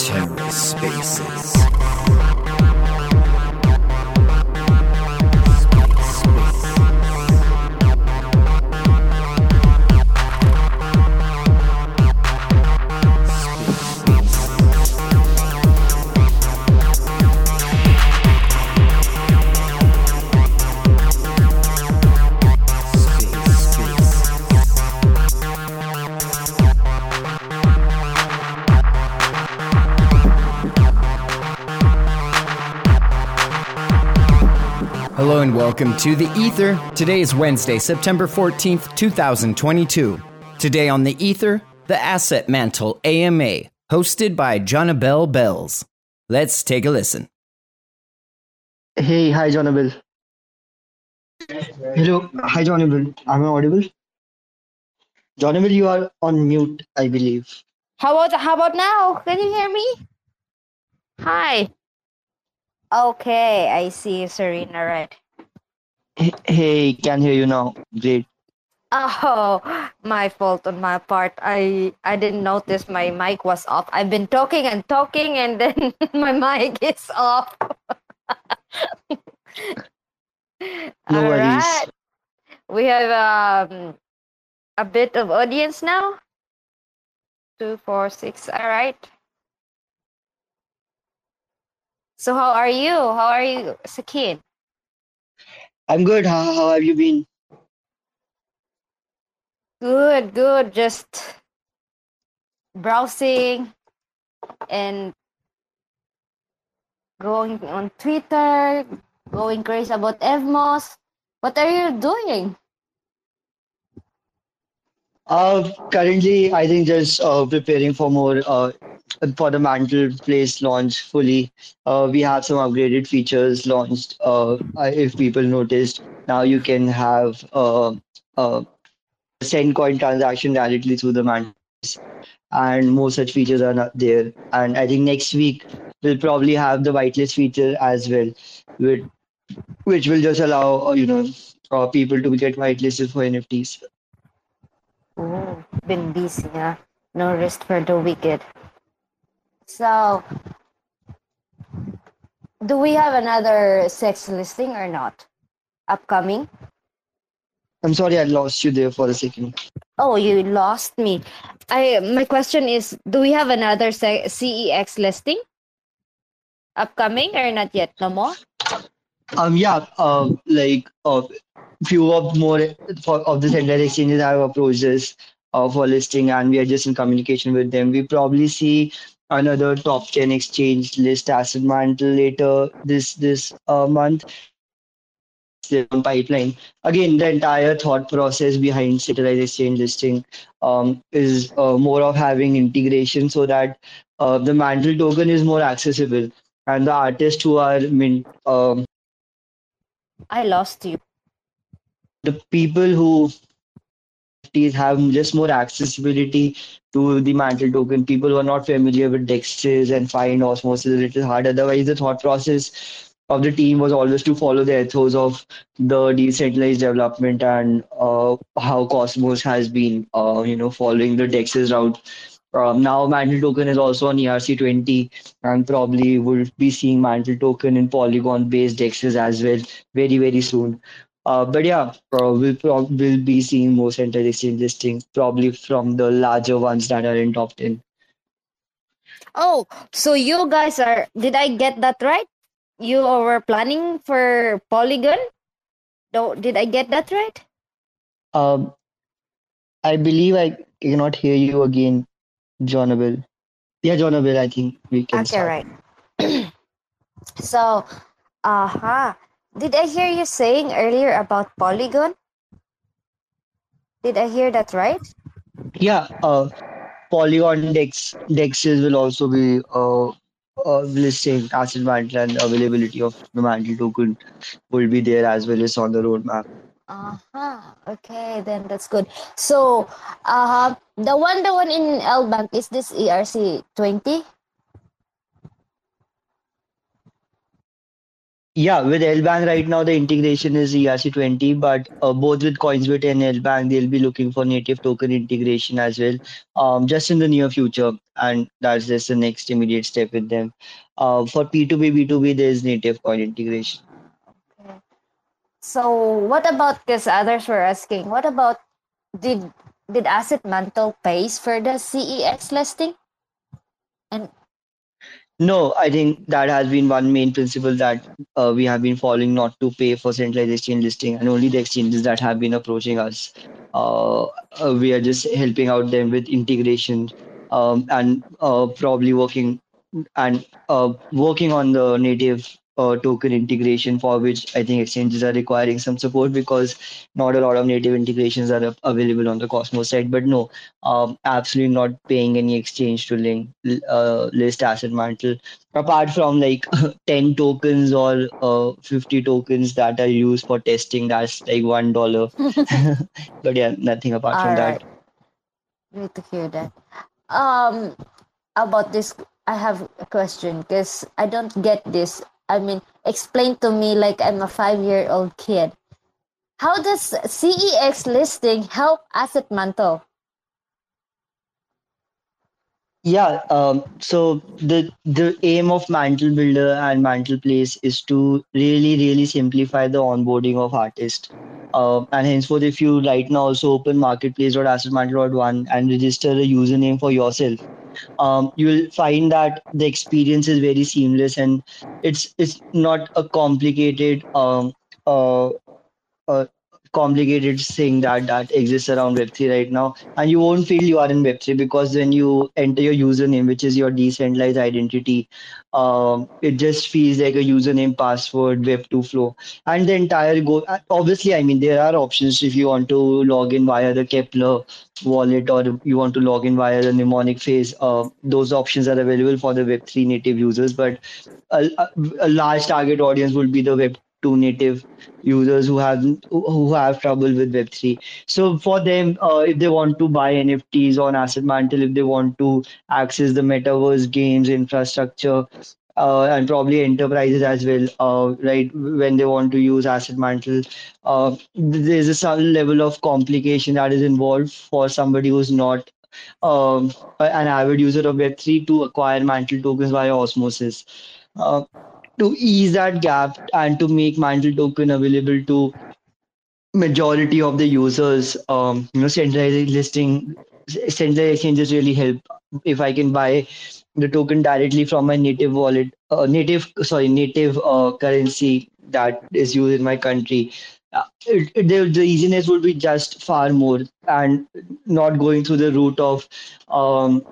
TerraSpaces. Hello and welcome to The Ether. Today is Wednesday, September 14th, 2022. Today on The Ether, the Asset Mantle AMA, hosted by Jonabel Belz. Let's take a listen. Hey, hi Jonabel. Hello, hi Jonabel. Am I audible? Jonabel, you are on mute, I believe. How about now? Can you hear me? Hi. Okay, I see Serena, right? Hey, can hear you now. Great. Oh, my fault on my part. I didn't notice my mic was off. I've been talking and then my mic is off. No worries. Right. We have a bit of audience now. 2, 4, 6. All right. So how are you? How are you, Sachin? I'm good. How have you been? Good. Just browsing and going on Twitter, going crazy about Evmos. What are you doing? Currently, I think just preparing for more for the Mantle Place launch fully. We have some upgraded features launched. If people noticed, now you can have send coin transaction directly through the Mantle Place, and more such features are not there. And I think next week we'll probably have the whitelist feature as well, which will just allow people to get whitelisted for NFTs. Oh, been busy, huh? No rest for the wicked. So, do we have another sex listing or not? Upcoming? I'm sorry, I lost you there for a second. Oh, you lost me. My question is, do we have another CEX listing? Upcoming or not yet? No more? Few of more of the central exchanges have approached us for listing, and we are just in communication with them. We probably see another top 10 exchange list Asset Mantle later this month. Their own pipeline. Again, the entire thought process behind centralized exchange listing is more of having integration so that the Mantle token is more accessible, and the artists who are I lost you. The people who have just more accessibility to the Mantle token. People who are not familiar with DEXs and find Osmosis a little hard. Otherwise, the thought process of the team was always to follow the ethos of the decentralized development and how Cosmos has been, following the DEXs route. Now, Mantle token is also on ERC20 and probably will be seeing Mantle token in Polygon-based DEXs as well very, very soon. We'll be seeing more central exchange listings, probably from the larger ones that are in top 10. Oh, so you guys did I get that right? You were planning for Polygon? No, did I get that right? I believe I cannot hear you again, Jonabel. Yeah, Jonabel, I think we can start. Right. So, did I hear you saying earlier about Polygon? Did I hear that right? Yeah, Polygon DEXs will also be listing Asset Mantle, and availability of the Mantle token will be there as well as on the roadmap. Okay, then that's good. So, the one in L Bank, is this ERC 20? Yeah, with L Bank right now, the integration is ERC20, but both with Coinsbit and L Bank, they'll be looking for native token integration as well, just in the near future. And that's just the next immediate step with them. For P2P, B2B, there is native coin integration. Okay. So what about, because others were asking, what about did Asset Mantle pays for the CEX listing? And no, I think that has been one main principle that we have been following, not to pay for centralized exchange listing, and only the exchanges that have been approaching us. We are just helping out them with integration and probably working on the native token integration, for which I think exchanges are requiring some support because not a lot of native integrations are available on the Cosmos side. But no, absolutely not paying any exchange to list Asset Mantle, apart from like 10 tokens or 50 tokens that are used for testing. That's like $1. But yeah, nothing apart from that. Great to hear that. About this, I have a question because I don't get this. I mean, explain to me like I'm a 5-year-old kid. How does CEX listing help Asset Mantle? Yeah, so the aim of Mantle Builder and Mantle Place is to really, really simplify the onboarding of artists. And henceforth, if you right now also open marketplace.assetmantle.1 and register a username for yourself, you will find that the experience is very seamless and it's not a complicated thing that exists around Web3 right now. And you won't feel you are in Web3 because when you enter your username, which is your decentralized identity, it just feels like a username, password, Web2 flow. And the entire obviously, I mean, there are options if you want to log in via the Keplr wallet or you want to log in via the mnemonic phase. Those options are available for the Web3 native users, but a large target audience would be the Web2 native users who have trouble with Web3. So for them, if they want to buy NFTs on Asset Mantle, if they want to access the metaverse, games, infrastructure, and probably enterprises as well, right? When they want to use Asset Mantle, there's some level of complication that is involved for somebody who's not an avid user of Web3 to acquire Mantle tokens via osmosis. To ease that gap and to make Mantle token available to majority of the users, centralized listing, centralized exchanges really help. If I can buy the token directly from my native wallet, native currency that is used in my country, the easiness would be just far more, and not going through the route of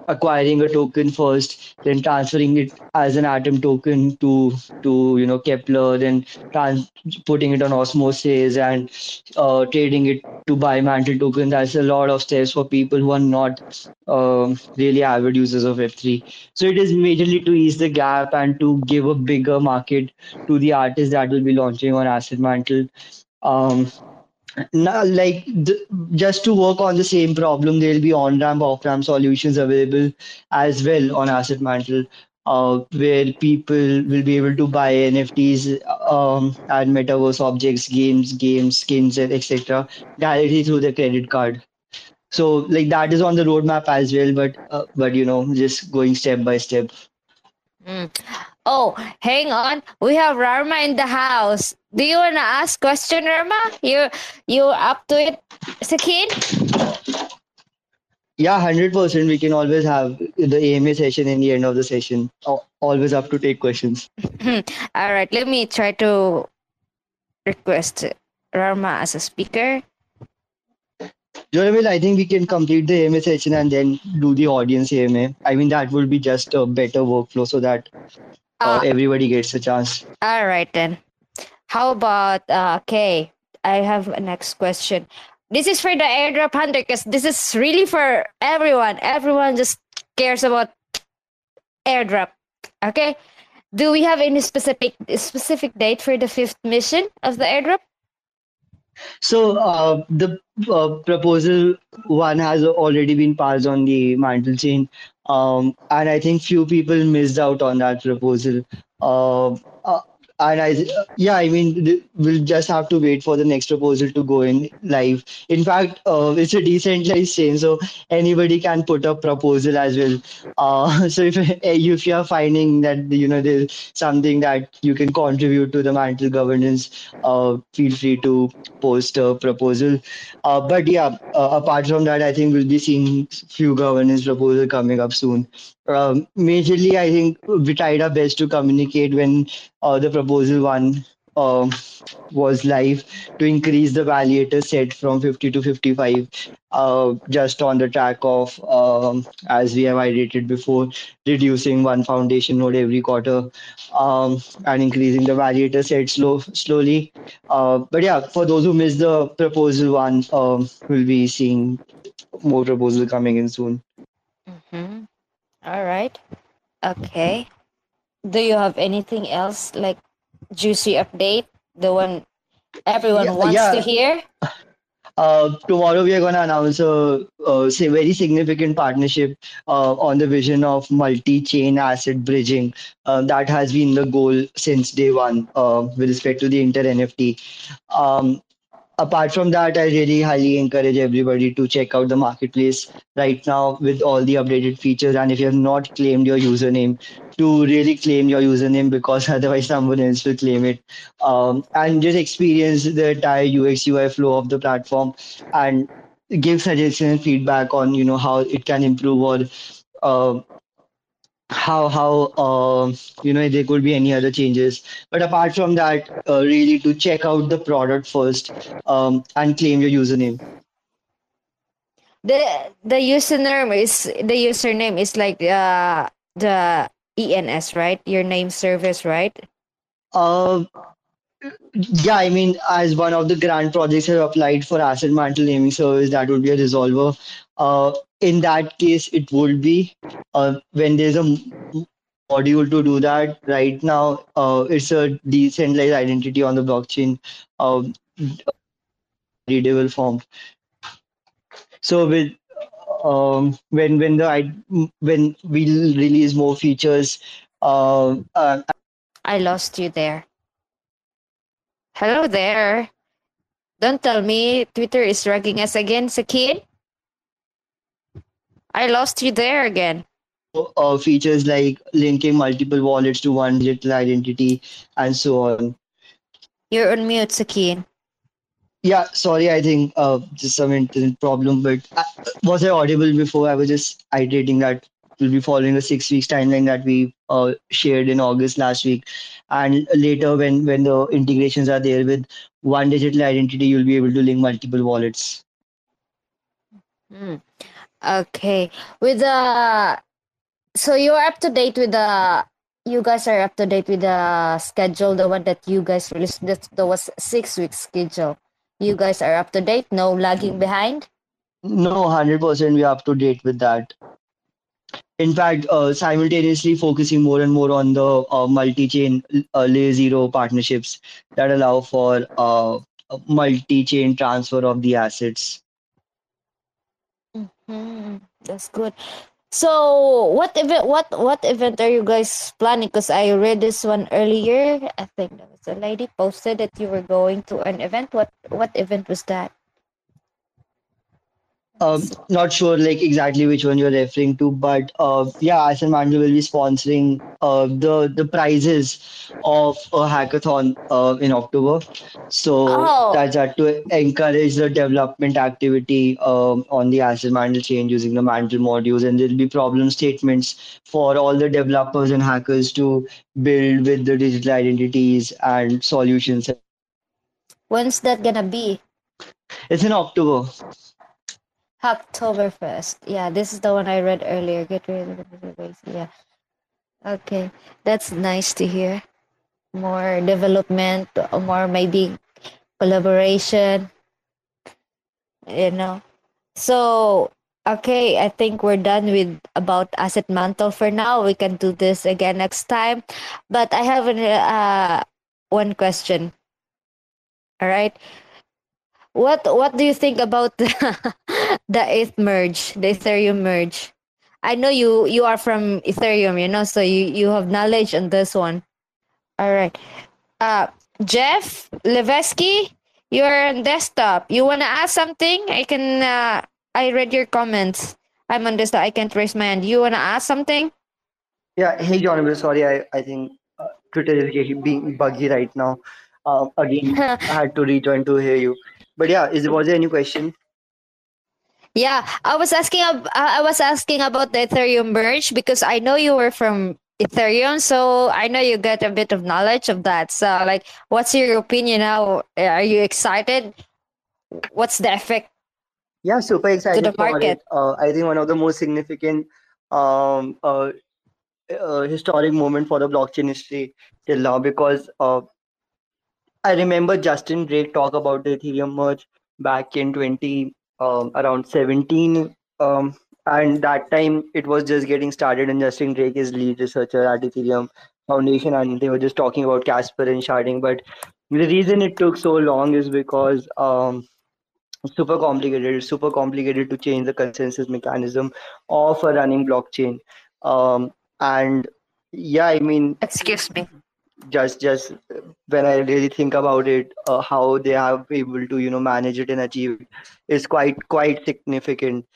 acquiring a token first, then transferring it as an Atom token to Keplr, then putting it on Osmosis and trading it to buy Mantle token. That's a lot of steps for people who are not really avid users of Web3. So it is majorly to ease the gap and to give a bigger market to the artists that will be launching on Asset Mantle. Just to work on the same problem, there will be on-ramp, off-ramp solutions available as well on Asset Mantle, where people will be able to buy NFTs and metaverse objects, games, skins, etc. directly through their credit card. So, that is on the roadmap as well, but just going step by step. Mm. Oh, hang on. We have Rama in the house. Do you want to ask question, Rama? You're up to it, Sachin? Yeah, 100%. We can always have the AMA session in the end of the session. Always up to take questions. All right. Let me try to request Rama as a speaker. Jonabel, I think we can complete the AMA session and then do the audience AMA. I mean, that would be just a better workflow so that everybody gets a chance. All right, then. How about Kay? I have a next question. This is for the airdrop hunter because this is really for everyone. Everyone just cares about airdrop. Okay. Do we have any specific date for the 5th mission of the airdrop? So the proposal one has already been passed on the Mantle chain. And I think few people missed out on that proposal. And we'll just have to wait for the next proposal to go in live. In fact, it's a decentralized chain, so anybody can put up proposal as well. So if you are finding that, there's something that you can contribute to the Mantle governance, feel free to post a proposal. Apart from that, I think we'll be seeing few governance proposals coming up soon. Majorly, I think we tried our best to communicate when the proposal one was live to increase the validator set from 50 to 55, just on the track of, as we have iterated before, reducing one foundation node every quarter and increasing the validator set slowly. For those who missed the proposal one, we'll be seeing more proposals coming in soon. Mm-hmm. All right. Okay. Do you have anything else, like juicy update, the one everyone wants to hear? Tomorrow we are going to announce a very significant partnership on the vision of multi-chain asset bridging. That has been the goal since day one with respect to the Inter NFT. Apart from that, I really highly encourage everybody to check out the marketplace right now with all the updated features. And if you have not claimed your username, to really claim your username, because otherwise someone else will claim it. And just experience the entire UX UI flow of the platform and give suggestions and feedback on, how it can improve or how there could be any other changes. But apart from that, really to check out the product first and claim your username. The username is like the ENS, right? Your name service, right? As one of the grant projects have applied for Asset Mantle naming service, that would be a resolver. In that case, it would be when there's a module to do that. Right now, it's a decentralized identity on the blockchain, readable form. So with when we'll release more features, I lost you there. Hello there. Don't tell me Twitter is ragging us again, Sachin. I lost you there again. Features like linking multiple wallets to one digital identity and so on. You're on mute, Sachin. Yeah, sorry, I think just some internet problem, but was I audible before? I was just iterating that we'll be following the 6 weeks timeline that we shared in August last week. And later when the integrations are there with one digital identity, you'll be able to link multiple wallets. Mm. Okay, you guys are up to date with the schedule, the one that you guys released, that was 6 week schedule. You guys are up to date, no lagging behind? No, 100% we are up to date with that. In fact, simultaneously focusing more and more on the multi-chain layer zero partnerships that allow for multi-chain transfer of the assets. Mm-hmm. That's good. So what event are you guys planning? Because I read this one earlier. I think there was a lady posted that you were going to an event. What event was that? Not sure exactly which one you're referring to, but Asset Mantle will be sponsoring the prizes of a hackathon in October. So that's to encourage the development activity on the Asset Mantle chain using the Mantle modules, and there'll be problem statements for all the developers and hackers to build with the digital identities and solutions. When's that gonna be? It's in October. October 1st. Yeah, this is the one I read earlier. Get rid of the yeah. Okay, that's nice to hear. More development, more maybe collaboration. So okay, I think we're done with about Asset Mantle for now. We can do this again next time. But I have one question. All right. What do you think about the Ethereum merge? I know you are from Ethereum, so you have knowledge on this one. All right. Jeff Levesky, you're on desktop. You want to ask something? I read your comments. I'm on desktop. I can't raise my hand. You want to ask something? Yeah. Hey, Jonabel. Sorry, I think Twitter is being buggy right now. Again, I had to rejoin to hear you. But yeah, was there any question? Yeah, I was asking about the Ethereum merge because I know you were from Ethereum, so I know you get a bit of knowledge of that. So, like, what's your opinion now? Are you excited? What's the effect? Yeah, super excited to the market. I think one of the most significant historic moment for the blockchain history till now, because I remember Justin Drake talk about the Ethereum merge back in around 17, and that time it was just getting started, and Justin Drake is lead researcher at Ethereum Foundation, and they were just talking about Casper and sharding. But the reason it took so long is because super complicated to change the consensus mechanism of a running blockchain. And yeah, I mean, excuse me, just when I really think about it, how they have able to manage it and achieve it is quite significant.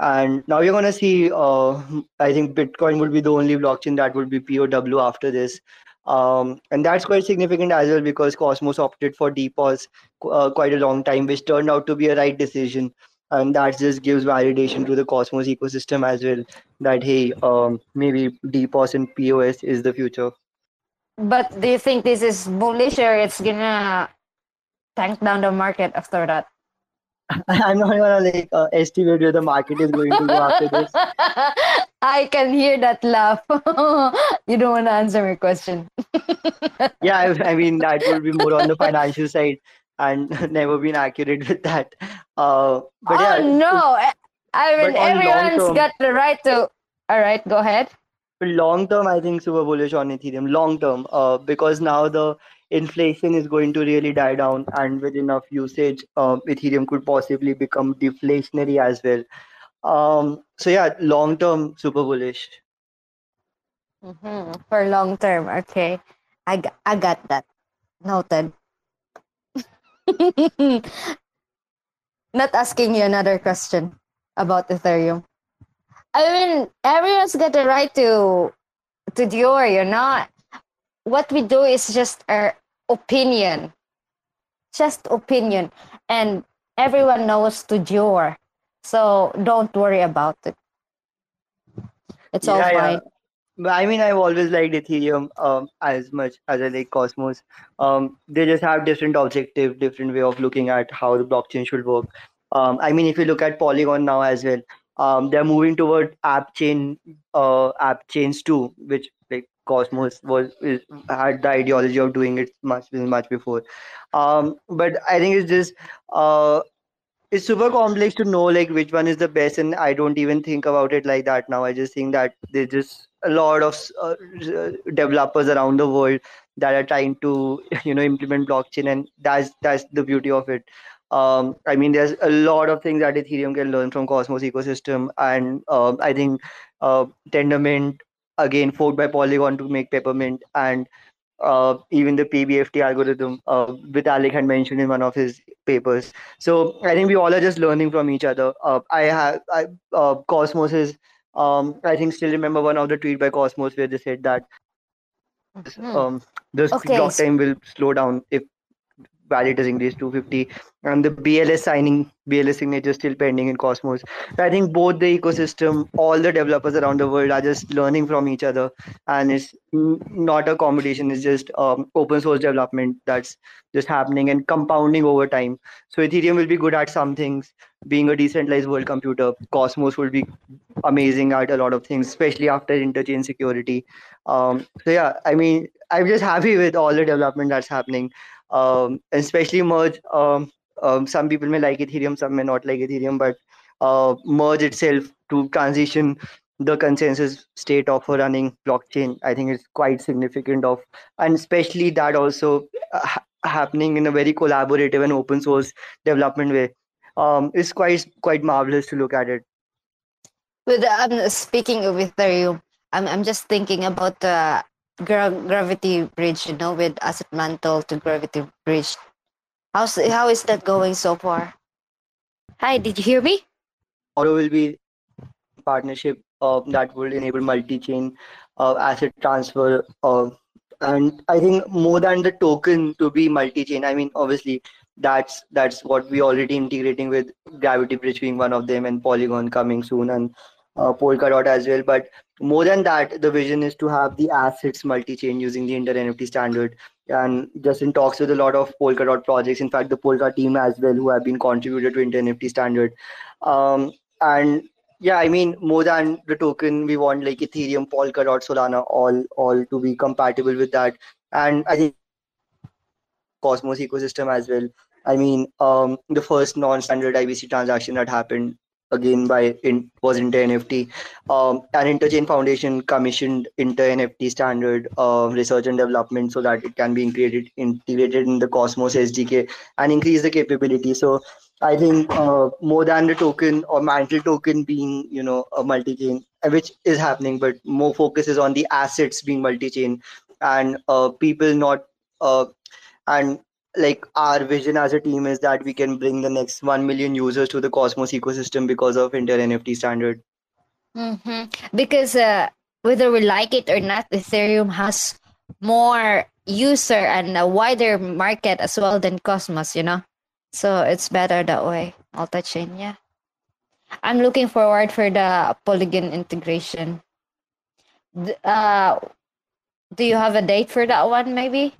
And now you're gonna see, I think Bitcoin would be the only blockchain that would be POW after this, and that's quite significant as well, because Cosmos opted for DPoS quite a long time, which turned out to be a right decision, and that just gives validation to the Cosmos ecosystem as well, that hey, maybe DPoS and POS is the future. But do you think this is bullish, or it's gonna tank down the market after that? I'm not gonna estimate where the market is going to go after this. I can hear that laugh. You don't want to answer my question. Yeah, I mean, that will be more on the financial side, and never been accurate with that. But oh yeah, no! I mean, everyone's got the right to. All right, go ahead. Long term, I think super bullish on Ethereum. Long term, because now the inflation is going to really die down, and with enough usage, Ethereum could possibly become deflationary as well. So yeah, long term, super bullish. Mm-hmm. For long term, okay, I got that noted. Not asking you another question about Ethereum. I mean, everyone's got the right to Dior, What we do is just our opinion. Just opinion. And everyone knows to Dior. So don't worry about it. It's all fine. Yeah. I mean, I've always liked Ethereum as much as I like Cosmos. They just have different objective, different way of looking at how the blockchain should work. I mean, if you look at Polygon now as well, they're moving toward app chains too, which like Cosmos had the ideology of doing it much before. But I think it's just it's super complex to know which one is the best, and I don't even think about it like that now. I just think that there's just a lot of developers around the world that are trying to implement blockchain, and that's the beauty of it. I mean, there's a lot of things that Ethereum can learn from Cosmos ecosystem, and I think Tendermint, again forked by Polygon to make Peppermint, and even the PBFT algorithm Vitalik had mentioned in one of his papers. So I think we all are just learning from each other. Cosmos is, I think, still remember one of the tweets by Cosmos where they said that block time will slow down if value has increased to 50, and the BLS signature is still pending in Cosmos. So I think both the ecosystem, all the developers around the world are just learning from each other, and it's not a competition, it's just open source development that's just happening and compounding over time. So Ethereum will be good at some things, being a decentralized world computer. Cosmos will be amazing at a lot of things, especially after interchain security. So yeah, I mean, I'm just happy with all the development that's happening. Especially merge. Some people may like Ethereum, some may not like Ethereum, but merge itself to transition the consensus state of a running blockchain, I think is quite significant and especially that also happening in a very collaborative and open source development way. It's quite marvelous to look at it. But speaking of Ethereum, I'm just thinking about Gravity Bridge, you know, with Asset Mantle to Gravity Bridge. How is that going so far? Hi, did you hear me? Auto will be partnership that will enable multi-chain asset transfer, and I think more than the token to be multi-chain. I mean, obviously, that's what we already integrating with Gravity Bridge being one of them, and Polygon coming soon, and Polkadot as well. But more than that, the vision is to have the assets multi-chain using the Inter NFT standard. And Justin talks with a lot of Polkadot projects. In fact, the Polka team as well, who have been contributed to Inter NFT standard. And yeah, I mean, more than the token, we want like Ethereum, Polkadot, Solana, all to be compatible with that. And I think Cosmos ecosystem as well. I mean, the first non-standard IBC transaction that happened again was Inter NFT, and Interchain Foundation commissioned Inter NFT standard research and development so that it can be integrated in the Cosmos SDK and increase the capability. So I think more than the token or Mantle token being, you know, a multi-chain, which is happening, but more focus is on the assets being multi-chain and people not and like our vision as a team is that we can bring the next 1 million users to the Cosmos ecosystem because of Inter NFT standard. Mm-hmm. Because whether we like it or not, Ethereum has more user and a wider market as well than Cosmos, you know. So it's better that way, multi-chain, yeah. I'm looking forward for the Polygon integration. Do you have a date for that one, maybe?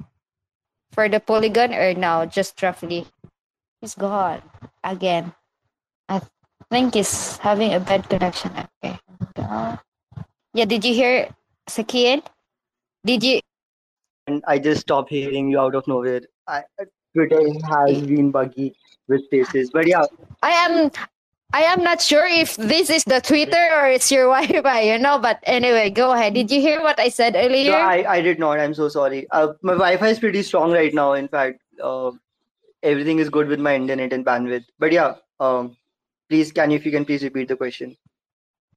For the Polygon, or no, just roughly? He's gone again. I think he's having a bad connection. Okay. Yeah, did you hear Sachin? Did you? And I just stopped hearing you out of nowhere. Twitter has been buggy with spaces, but yeah. I am not sure if this is the Twitter or it's your Wi-Fi, you know, but anyway, go ahead. Did you hear what I said earlier? No, I did not. I'm so sorry. My Wi-Fi is pretty strong right now. In fact, everything is good with my internet and bandwidth. But yeah, please, if you can please repeat the question.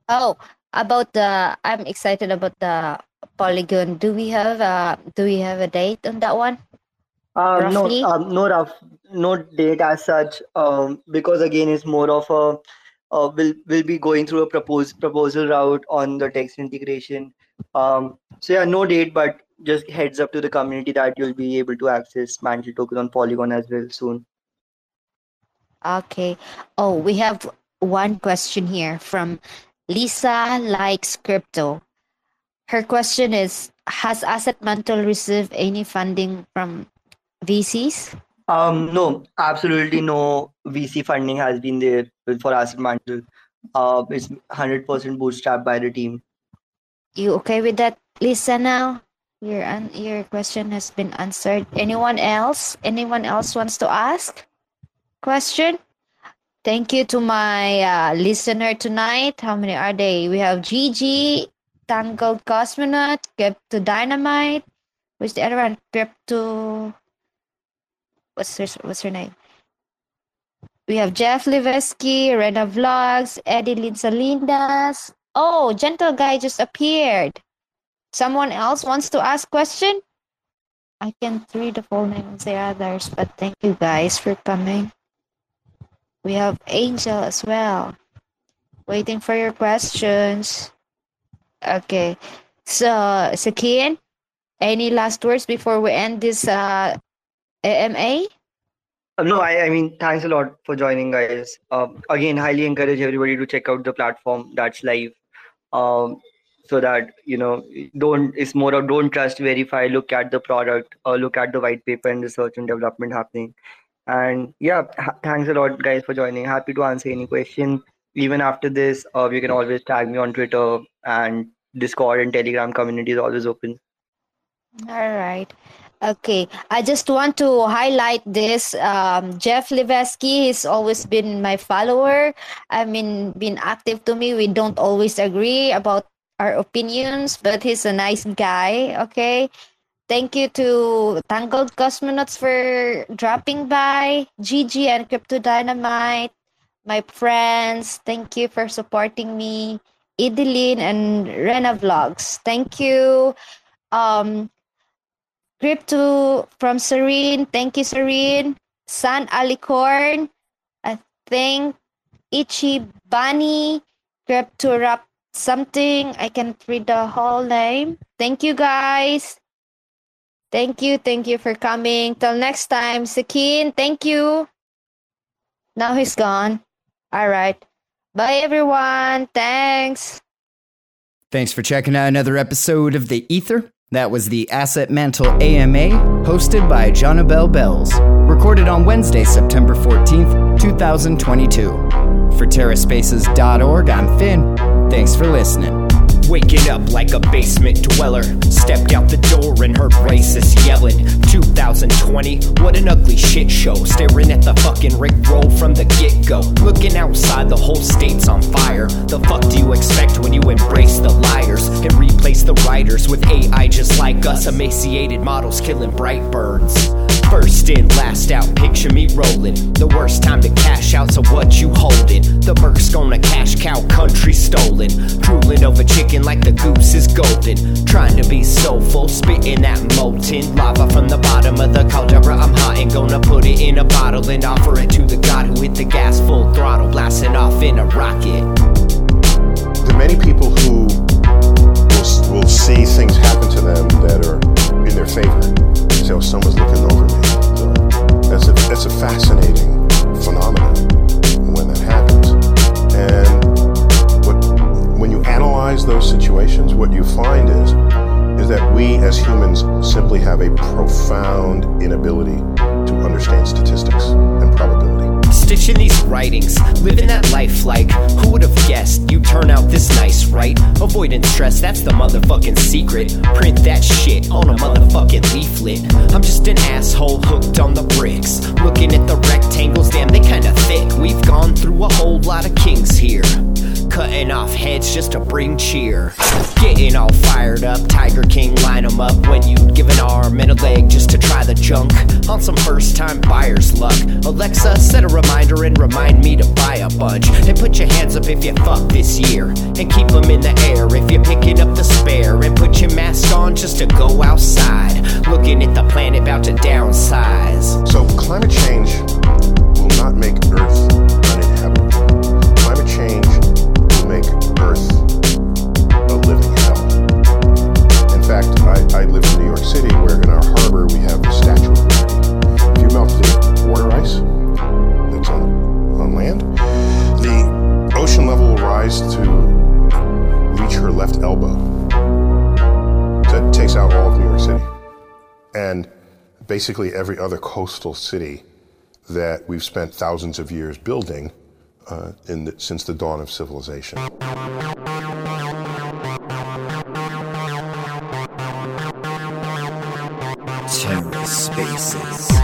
Oh, I'm excited about the Polygon. Do we have a date on that one? No date as such, because again, it's more of a we'll be going through a proposal route on the text integration. So yeah, no date, but just heads up to the community that you'll be able to access Mantle token on Polygon as well soon. Okay. Oh, we have one question here from Lisa Likes Crypto. Her question is: has Asset Mantle received any funding from VCs? No, absolutely no VC funding has been there for Asset Mantle. It's 100% bootstrapped by the team. You okay with that, Lisa? Now your question has been answered. Anyone else wants to ask question? Thank you to my listener tonight. How many are they? We have Gigi, Tangled Cosmonaut, Crypto Dynamite. Who's the other one? Crypto. What's her name? We have Jeff Levesky, Rena Vlogs, Edeline Salindas. Oh, Gentle Guy just appeared. Someone else wants to ask question? I can't read the full name of the others, but thank you guys for coming. We have Angel as well. Waiting for your questions. Okay. So, Sachin, any last words before we end this AMA? No, I mean, thanks a lot for joining, guys. Again, highly encourage everybody to check out the platform that's live, so that, you know, don't trust, verify, look at the product, look at the white paper and research and development happening. And yeah, thanks a lot, guys, for joining. Happy to answer any question. Even after this, you can always tag me on Twitter, and Discord and Telegram community is always open. All right. Okay, I just want to highlight this. Jeff Levesky has always been my follower. I mean, been active to me. We don't always agree about our opinions, but he's a nice guy. Okay, thank you to Tangled Cosmonauts for dropping by. Gigi and Crypto Dynamite, my friends, thank you for supporting me. Edeline and Rena Vlogs, thank you. Crypto from Serene. Thank you, Serene. San Alicorn. I think Ichibani. Crypto Rap something. I can't read the whole name. Thank you, guys. Thank you for coming. Till next time, Sachin. Thank you. Now he's gone. All right. Bye, everyone. Thanks. Thanks for checking out another episode of The Ether. That was the Asset Mantle AMA, hosted by Jonabel Belz. Recorded on Wednesday, September 14th, 2022. For TerraSpaces.org, I'm Finn. Thanks for listening. Waking up like a basement dweller. Stepped out the door and heard racist yelling. 2020, what an ugly shit show. Staring at the fucking Rickroll from the get-go. Looking outside, the whole state's on fire. The fuck do you expect when you embrace the liars and replace the writers with AI just like us? Emaciated models killing bright birds. First in, last out, picture me rolling. The worst time to cash out, so what you holding? The Burke's gonna cash cow, country stolen. Drooling over chicken like the goose is golden. Trying to be soulful, spitting that molten lava from the bottom of the caldera. I'm hot and gonna put it in a bottle and offer it to the god who hit the gas full throttle, blasting off in a rocket. There are many people who will see things happen to them that are in their favor. So someone's looking over me. So that's a fascinating phenomenon when that happens. And when you analyze those situations, what you find is that we as humans simply have a profound inability to understand statistics and probability. Stitching these writings, living that life like, who would have guessed you turn out this nice, right? Avoiding stress, that's the motherfucking secret. Print that shit on a motherfucking leaflet. I'm just an asshole hooked on the bricks. Looking at the rectangles, damn, they kinda thick. We've gone through a whole lot of kings here. Cutting off heads just to bring cheer. Getting all fired up, Tiger King, line 'em up. When you'd give an arm and a leg just to try the junk. On some first time buyer's luck. Alexa, set a reminder and remind me to buy a bunch. And put your hands up if you fuck this year. And keep them in the air if you're picking up the spare. And put your mask on just to go outside. Looking at the planet about to downsize. So climate change will not make Earth uninhabitable. Climate change make Earth a living hell. In fact, I live in New York City, where in our harbor we have the Statue of Liberty. If you melt the water ice that's on land, the ocean level will rise to reach her left elbow. That takes out all of New York City. And basically every other coastal city that we've spent thousands of years building since the dawn of civilization. Terra Spaces.